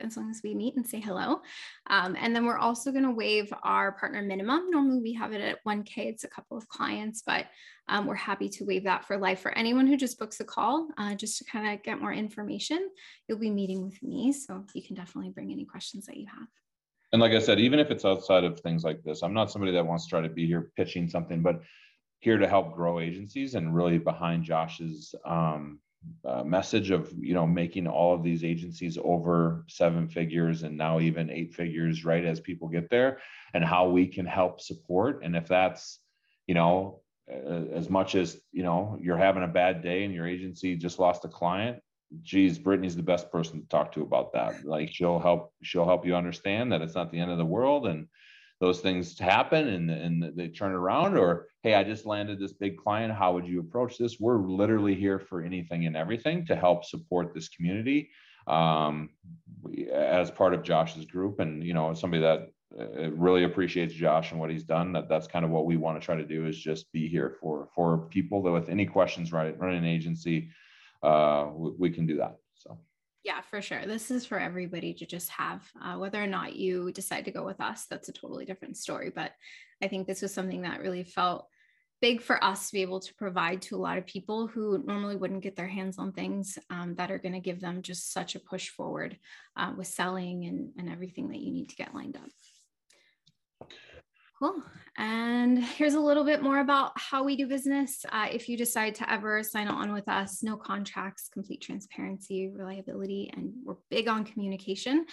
as long as we meet and say hello. And then we're also going to waive our partner minimum. Normally we have it at 1K, it's a couple of clients, but we're happy to waive that for life for anyone who just books a call, just to kind of get more information. You'll be meeting with me, so you can definitely bring any questions that you have. And like I said, even if it's outside of things like this, I'm not somebody that wants to try to be here pitching something, but here to help grow agencies, and really behind Josh's message of, you know, making all of these agencies over 7 figures and now even 8 figures, right, as people get there, and how we can help support. And if that's, you know, as much as, you know, you're having a bad day and your agency just lost a client, geez, Brittany's the best person to talk to about that. Like, she'll help you understand that it's not the end of the world, and those things happen, and they turn around. Or, hey, I just landed this big client, how would you approach this? We're literally here for anything and everything to help support this community as part of Josh's group. And, you know, somebody that really appreciates Josh and what he's done, that's kind of what we want to try to do, is just be here for people that with any questions, right, running an agency, we can do that. So yeah, for sure. This is for everybody to just have, whether or not you decide to go with us, that's a totally different story. But I think this was something that really felt big for us to be able to provide to a lot of people who normally wouldn't get their hands on things that are going to give them just such a push forward with selling and everything that you need to get lined up. Cool. And here's a little bit more about how we do business. If you decide to ever sign on with us, no contracts, complete transparency, reliability, and we're big on communication.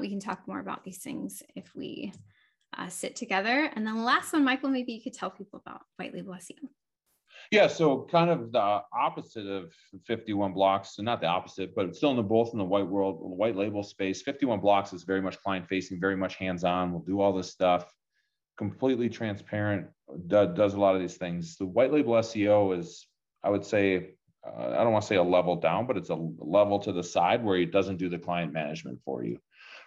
We can talk more about these things if we sit together. And then the last one, Michael, maybe you could tell people about White Label SEO. Yeah, so kind of the opposite of 51 Blocks, so not the opposite, but still in the both in the white label space. 51 Blocks is very much client facing, very much hands-on. We'll do all this stuff. Completely transparent, does a lot of these things. The White Label SEO is, I would say, I don't want to say a level down, but it's a level to the side where it doesn't do the client management for you,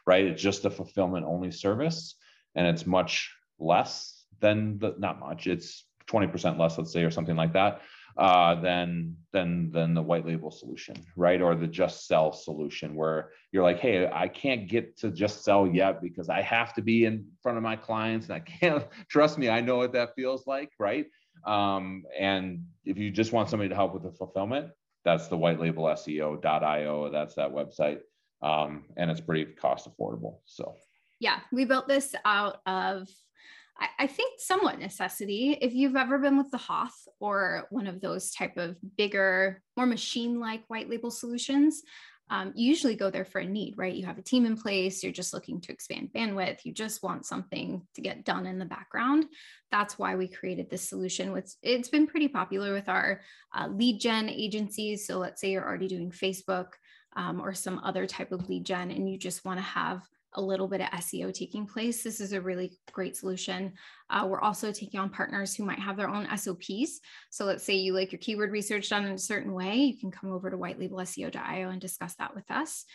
right? It's just a fulfillment only service, and it's much less than the, not much, it's 20% less, let's say, or something like that, than the White Label solution, right? Or the Just Sell solution, where you're like, hey, I can't get to Just Sell yet because I have to be in front of my clients, and I can't, trust me, I know what that feels like, right? And if you just want somebody to help with the fulfillment, that's the whitelabelseo.io. That's that website. And it's pretty cost affordable. So yeah, we built this out of, I think, somewhat necessity. If you've ever been with the Hoth or one of those type of bigger, more machine-like white label solutions, you usually go there for a need, right? You have a team in place, you're just looking to expand bandwidth, you just want something to get done in the background. That's why we created this solution. It's been pretty popular with our lead gen agencies. So let's say you're already doing Facebook or some other type of lead gen, and you just want to have a little bit of SEO taking place. This is a really great solution. We're also taking on partners who might have their own SOPs. So let's say you like your keyword research done in a certain way, you can come over to whitelabelseo.io and discuss that with us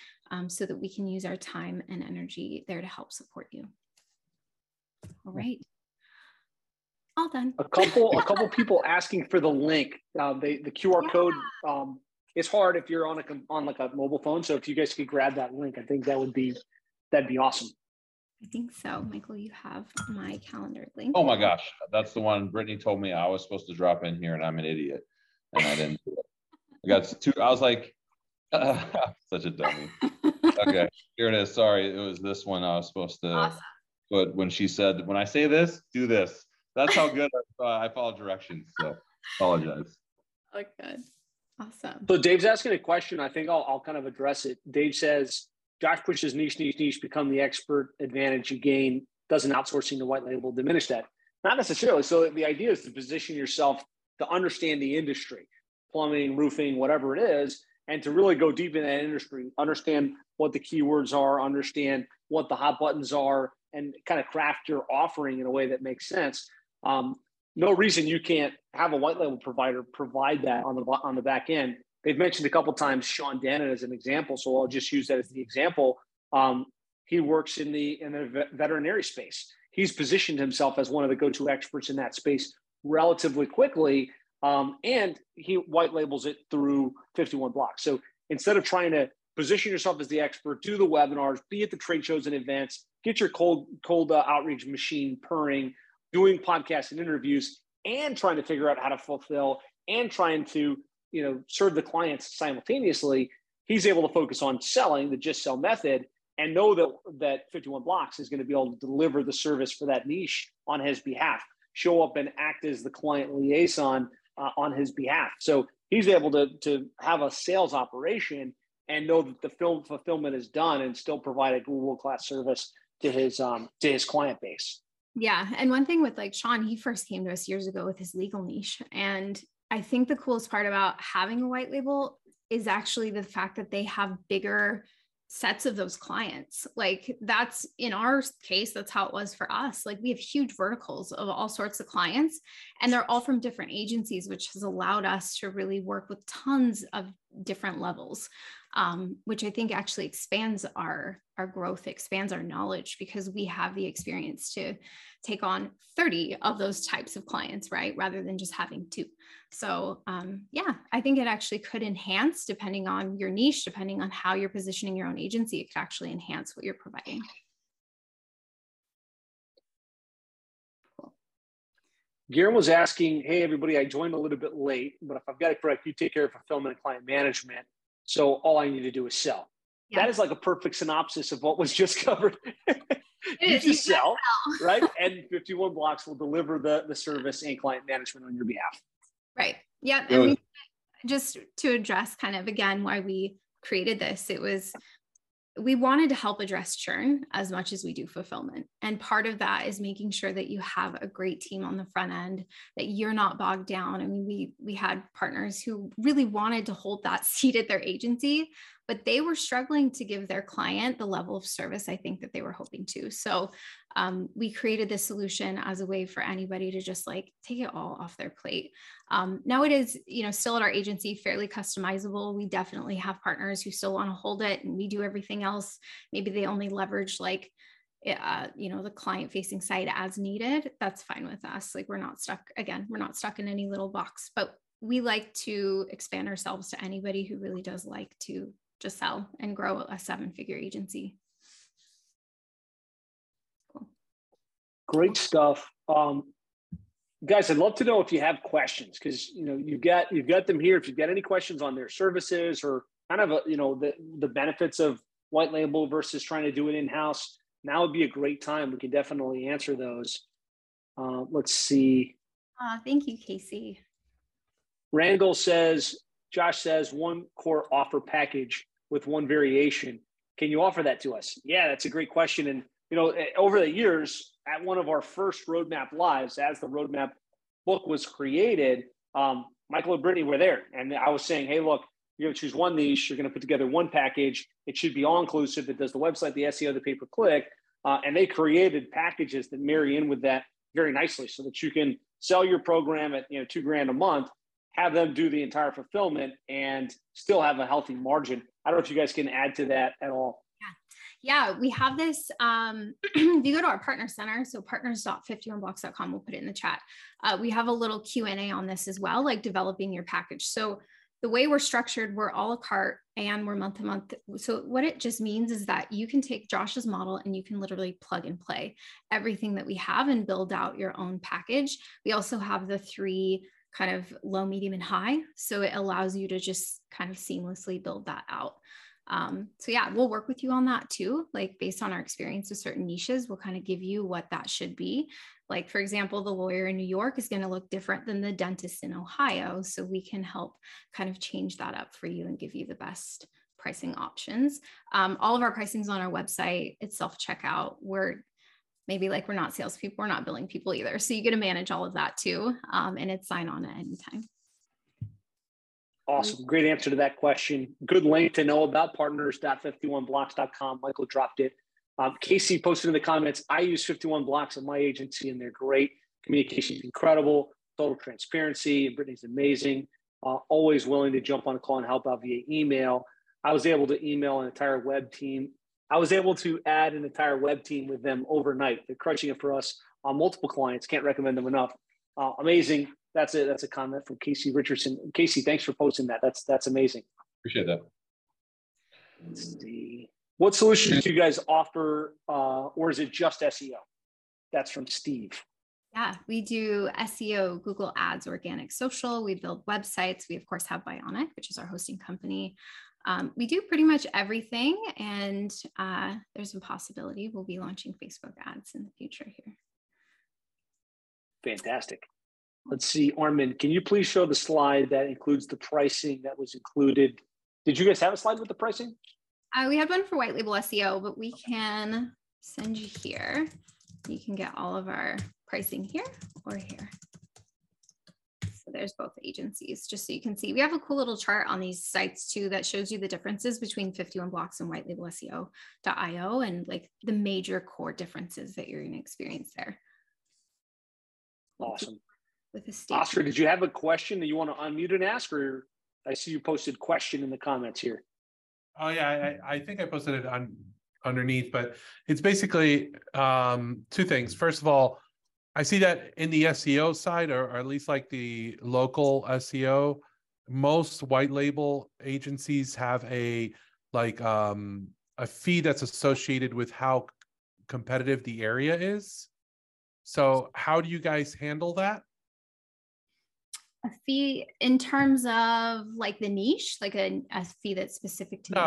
so that we can use our time and energy there to help support you. All right. All done. A couple people asking for the link. The QR code is hard if you're on like a mobile phone. So if you guys could grab that link, I think that would be, that'd be awesome. I think so. Michael, you have my calendar link. Oh my gosh. That's the one Brittany told me I was supposed to drop in here, and I'm an idiot. And I didn't do it. I got two. I was like, such a dummy. Okay. Here it is. Sorry. It was this one I was supposed to. Awesome. But when she said, when I say this, do this. That's how good I follow directions. So apologize. Oh, good. Awesome. So Dave's asking a question. I think I'll kind of address it. Dave says, Josh pushes niche, become the expert advantage you gain doesn't outsourcing to white label diminish that? Not necessarily. So the idea is to position yourself to understand the industry, plumbing, roofing, whatever it is, and to really go deep in that industry, understand what the keywords are, understand what the hot buttons are, and kind of craft your offering in a way that makes sense. No reason you can't have a white label provider provide that on the back end. They've mentioned a couple of times Sean Denon as an example, so I'll just use that as the example. He works in the veterinary space. He's positioned himself as one of the go-to experts in that space relatively quickly, and he white labels it through 51 Blocks. So instead of trying to position yourself as the expert, do the webinars, be at the trade shows and events, get your cold outreach machine purring, doing podcasts and interviews, and trying to figure out how to fulfill and trying to serve the clients simultaneously, he's able to focus on selling the Just Sell method and know that 51 Blocks is going to be able to deliver the service for that niche on his behalf, show up and act as the client liaison on his behalf. So he's able to have a sales operation and know that the fulfillment is done and still provide a world-class service to his client base. Yeah. And one thing with Sean, he first came to us years ago with his legal niche. And I think the coolest part about having a white label is actually the fact that they have bigger sets of those clients. That's in our case, that's how it was for us. We have huge verticals of all sorts of clients, and they're all from different agencies, which has allowed us to really work with tons of different levels, which I think actually expands our growth, expands our knowledge, because we have the experience to take on 30 of those types of clients, right? Rather than just having 2. So yeah, I think it actually could enhance, depending on your niche, depending on how you're positioning your own agency, it could actually enhance what you're providing. Cool. Guillermo was asking, hey, everybody, I joined a little bit late, but if I've got it correct, you take care of fulfillment and client management. So all I need to do is sell. Yeah. That is like a perfect synopsis of what was just covered. You just sell, right? And 51 Blocks will deliver the service and client management on your behalf. Right. Yeah. And we, just to address kind of, again, why we created this, it was, we wanted to help address churn as much as we do fulfillment. And part of that is making sure that you have a great team on the front end, that you're not bogged down. I mean, we had partners who really wanted to hold that seat at their agency, but they were struggling to give their client the level of service I think that they were hoping to. So we created this solution as a way for anybody to just take it all off their plate. Now it is, still at our agency, fairly customizable. We definitely have partners who still want to hold it, and we do everything else. Maybe they only leverage the client facing side as needed. That's fine with us. We're not stuck. Again, we're not stuck in any little box, but we like to expand ourselves to anybody who really does like to just sell and grow a 7-figure agency. Cool. Great stuff. Guys, I'd love to know if you have questions, because you've got them here. If you've got any questions on their services or kind of the benefits of white label versus trying to do it in-house, now would be a great time. We can definitely answer those. Let's see. Thank you, Casey. Randall says, Josh says, one core offer package with one variation. Can you offer that to us? Yeah, that's a great question. And over the years, at one of our first roadmap lives, as the roadmap book was created, Michael and Brittany were there. And I was saying, hey, look, you're going to choose one niche. You're going to put together one package. It should be all inclusive. It does the website, the SEO, the pay-per-click. And they created packages that marry in with that very nicely so that you can sell your program at $2,000 a month, have them do the entire fulfillment, and still have a healthy margin. I don't know if you guys can add to that at all. Yeah, we have this, if you go to our partner center, so partners.51blocks.com, we'll put it in the chat. We have a little Q&A on this as well, developing your package. So the way we're structured, we're a la carte and we're month to month. So what it just means is that you can take Josh's model and you can literally plug and play everything that we have and build out your own package. We also have the 3 kind of low, medium, and high. So it allows you to just kind of seamlessly build that out. So yeah, we'll work with you on that too. Based on our experience with certain niches, we'll kind of give you what that should be. For example, the lawyer in New York is going to look different than the dentist in Ohio. So we can help kind of change that up for you and give you the best pricing options. All of our pricing is on our website. It's self-checkout. We're maybe like we're not salespeople, we're not billing people either. So you get to manage all of that too. And it's sign on at any time. Awesome. Great answer to that question. Good link to know about partners.51blocks.com. Michael dropped it. Casey posted in the comments, I use 51 Blocks at my agency and they're great. Communication is incredible. Total transparency. And Brittany's amazing. Always willing to jump on a call and help out via email. I was able to email an entire web team. I was able to add an entire web team with them overnight. They're crunching it for us on multiple clients. Can't recommend them enough. Amazing. That's a comment from Casey Richardson. Casey, thanks for posting that. That's amazing. Appreciate that. Let's see. What solutions do you guys offer, or is it just SEO? That's from Steve. Yeah, we do SEO, Google Ads, organic social. We build websites. We, of course, have Bionic, which is our hosting company. We do pretty much everything. And there's a possibility we'll be launching Facebook ads in the future here. Fantastic. Let's see, Armin, can you please show the slide that includes the pricing that was included? Did you guys have a slide with the pricing? We had one for White Label SEO, but we can send you here. You can get all of our pricing here or here. So there's both agencies, just so you can see. We have a cool little chart on these sites too that shows you the differences between 51 Blocks and White Label SEO.io and like the major core differences that you're going to experience there. Awesome. With a statement. Oscar, did you have a question that you want to unmute and ask, or I see you posted question in the comments here? Oh yeah, I think I posted it on underneath, but it's basically two things. First of all, I see that in the SEO side, or at least like the local SEO, most white label agencies have a like a fee that's associated with how competitive the area is. So how do you guys handle that? A fee in terms of like the niche, like a fee that's specific to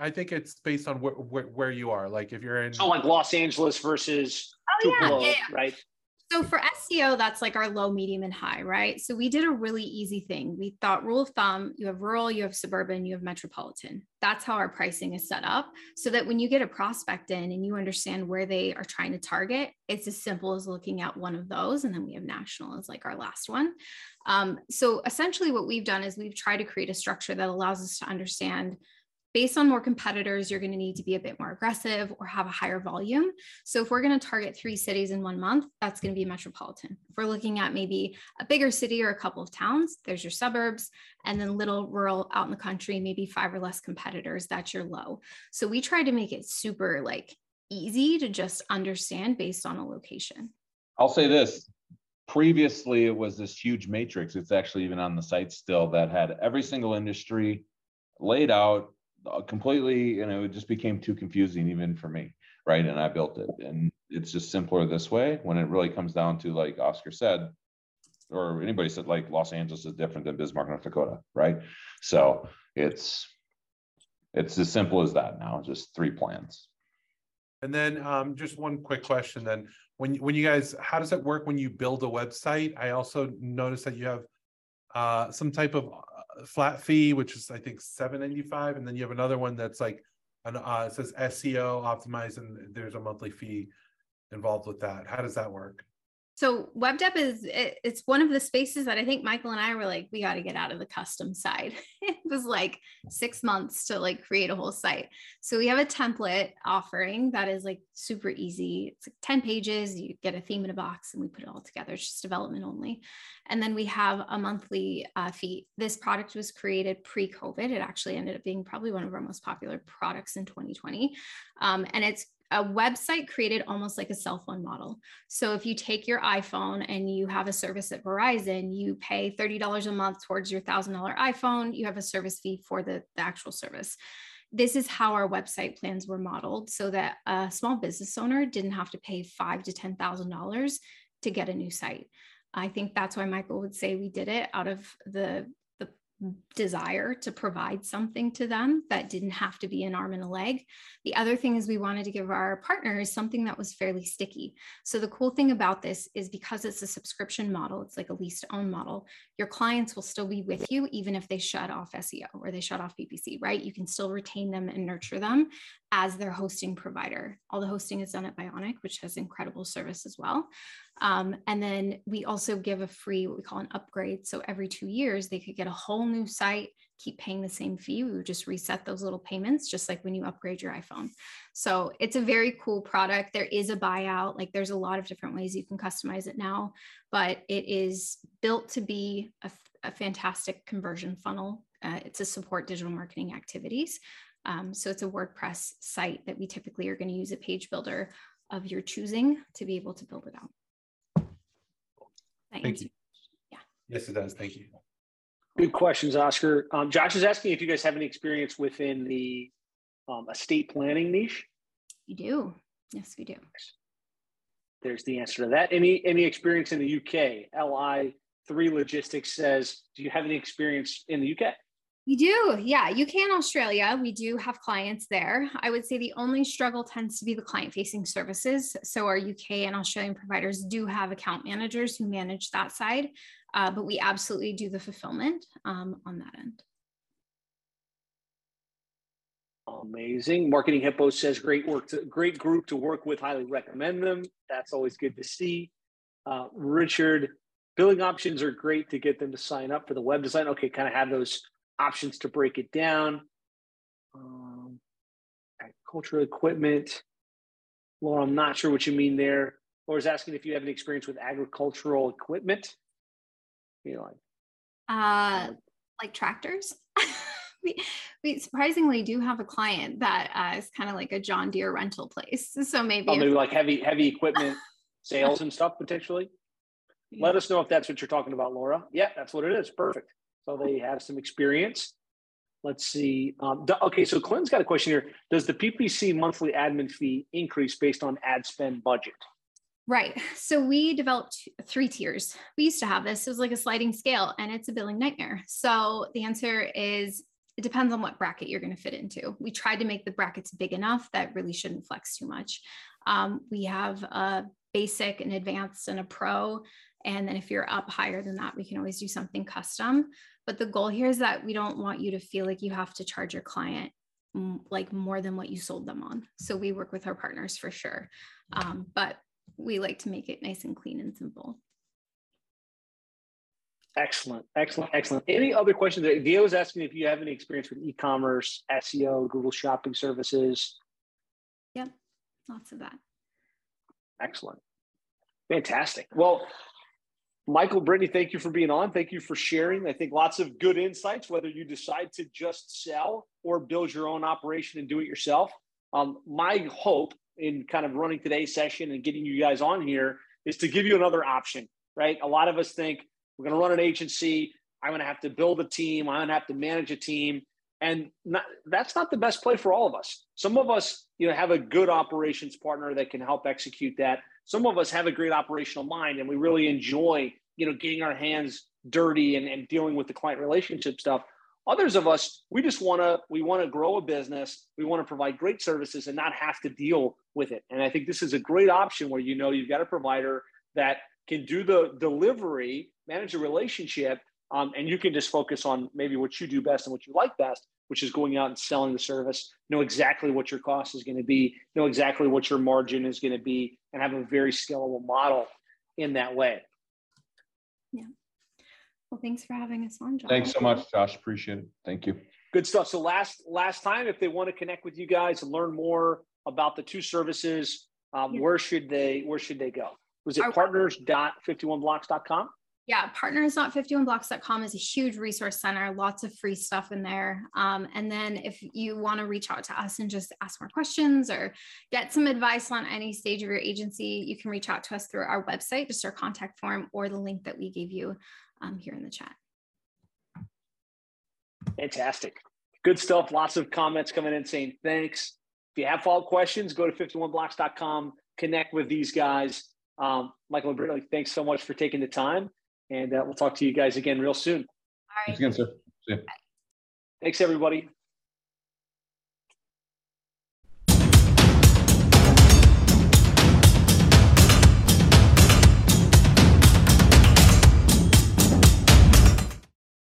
I think it's based on where you are. Like if you're in like Los Angeles versus Tupelo, right? So for SEO, that's like our low, medium, and high, right? So we did a really easy thing. We thought rule of thumb, you have rural, you have suburban, you have metropolitan. That's how our pricing is set up so that when you get a prospect in and you understand where they are trying to target, it's as simple as looking at one of those. And then we have national as like our last one. So essentially what we've done is we've tried to create a structure that allows us to understand based on more competitors, you're going to need to be a bit more aggressive or have a higher volume. So if we're going to target 3 cities in 1 month, that's going to be metropolitan. If we're looking at maybe a bigger city or a couple of towns, there's your suburbs, and then little rural out in the country, maybe 5 or less competitors, that's your low. So we tried to make it super like easy to just understand based on a location. I'll say this. Previously, it was this huge matrix. It's actually even on the site still that had every single industry laid out completely, you know, it just became too confusing even for me, right? And I built it, and it's just simpler this way when it really comes down to, like Oscar said, or anybody said, like Los Angeles is different than Bismarck, North Dakota, right? So it's as simple as that now, just 3 plans. And then just one quick question then, when you guys, how does it work when you build a website? I also noticed that you have some type of flat fee, which is I think $7.95, and then you have another one that's like an it says SEO optimized, and there's a monthly fee involved with that. How does that work? So WebDev is it's one of the spaces that I think Michael and I were like, we got to get out of the custom side. It was like 6 months to like create a whole site. So we have a template offering that is like super easy. It's like 10 pages. You get a theme in a box and we put it all together. It's just development only. And then we have a monthly fee. This product was created pre-COVID. It actually ended up being probably one of our most popular products in 2020. And it's a website created almost like a cell phone model. So if you take your iPhone and you have a service at Verizon, you pay $30 a month towards your $1,000 iPhone. You have a service fee for the actual service. This is how our website plans were modeled so that a small business owner didn't have to pay $5,000 to $10,000 to get a new site. I think that's why Michael would say we did it out of the desire to provide something to them that didn't have to be an arm and a leg. The other thing is we wanted to give our partners something that was fairly sticky. So the cool thing about this is because it's a subscription model, it's like a lease to own model, your clients will still be with you even if they shut off SEO or they shut off PPC, right? You can still retain them and nurture them as their hosting provider. All the hosting is done at Bionic, which has incredible service as well. And then we also give a free, what we call an upgrade. So every 2 years, they could get a whole new site, keep paying the same fee. We would just reset those little payments, just like when you upgrade your iPhone. So it's a very cool product. There is a buyout. Like, there's a lot of different ways you can customize it now, but it is built to be a fantastic conversion funnel. It's to support digital marketing activities. So it's a WordPress site that we typically are going to use a page builder of your choosing to be able to build it out. Thank you. Yeah. Yes, it does. Thank you. Good questions, Oscar. Josh is asking if you guys have any experience within the estate planning niche. You do. Yes, we do. There's the answer to that. Any experience in the UK? LI3 Logistics says, do you have any experience in the UK? We do. Yeah, UK and Australia. We do have clients there. I would say the only struggle tends to be the client-facing services. So our UK and Australian providers do have account managers who manage that side, but we absolutely do the fulfillment on that end. Amazing. Marketing Hippo says, great work, great group to work with. Highly recommend them. That's always good to see. Richard, billing options are great to get them to sign up for the web design. Okay, kind of have those options to break it down. Agricultural equipment. Laura, I'm not sure what you mean there. Laura's asking if you have any experience with agricultural equipment. You know, like tractors. we surprisingly do have a client that is kind of like a John Deere rental place. So maybe, oh, maybe like heavy equipment sales and stuff potentially. Yeah. Let us know if that's what you're talking about, Laura. Yeah, that's what it is. Perfect. So they have some experience. Let's see. Okay, so Clinton's got a question here. Does the PPC monthly admin fee increase based on ad spend budget? Right. So we developed 3 tiers. We used to have this. It was like a sliding scale, and it's a billing nightmare. So the answer is, it depends on what bracket you're going to fit into. We tried to make the brackets big enough that really shouldn't flex too much. We have a basic, an advanced, and a pro. And then if you're up higher than that, we can always do something custom. But the goal here is that we don't want you to feel like you have to charge your client like more than what you sold them on. So we work with our partners for sure. But we like to make it nice and clean and simple. Excellent, excellent, excellent. Any other questions? Dio is asking if you have any experience with e-commerce, SEO, Google shopping services. Yep, lots of that. Excellent, fantastic. Well, Michael, Brittany, thank you for being on. Thank you for sharing. I think lots of good insights, whether you decide to just sell or build your own operation and do it yourself. My hope in kind of running today's session and getting you guys on here is to give you another option, right? A lot of us think we're going to run an agency. I'm going to have to build a team. I'm going to have to manage a team. And that's not the best play for all of us. Some of us, you know, have a good operations partner that can help execute that. Some of us have a great operational mind and we really enjoy, you know, getting our hands dirty and dealing with the client relationship stuff. Others of us, we just want to grow a business. We want to provide great services and not have to deal with it. And I think this is a great option where, you know, you've got a provider that can do the delivery, manage the relationship, and you can just focus on maybe what you do best and what you like best, which is going out and selling the service, know exactly what your cost is going to be, know exactly what your margin is going to be, and have a very scalable model in that way. Yeah. Well, thanks for having us on, Josh. Thanks so much, Josh. Appreciate it. Thank you. Good stuff. So last time, if they want to connect with you guys and learn more about the 2 services, where should they go? Was it partners.51blocks.com? Yeah, partners.51blocks.com is a huge resource center, lots of free stuff in there. And then if you want to reach out to us and just ask more questions or get some advice on any stage of your agency, you can reach out to us through our website, just our contact form or the link that we gave you here in the chat. Fantastic. Good stuff. Lots of comments coming in saying thanks. If you have follow-up questions, go to 51blocks.com, connect with these guys. Michael and Brittany, thanks so much for taking the time. And we'll talk to you guys again real soon. All right. Thanks again, sir. See you. Thanks, everybody.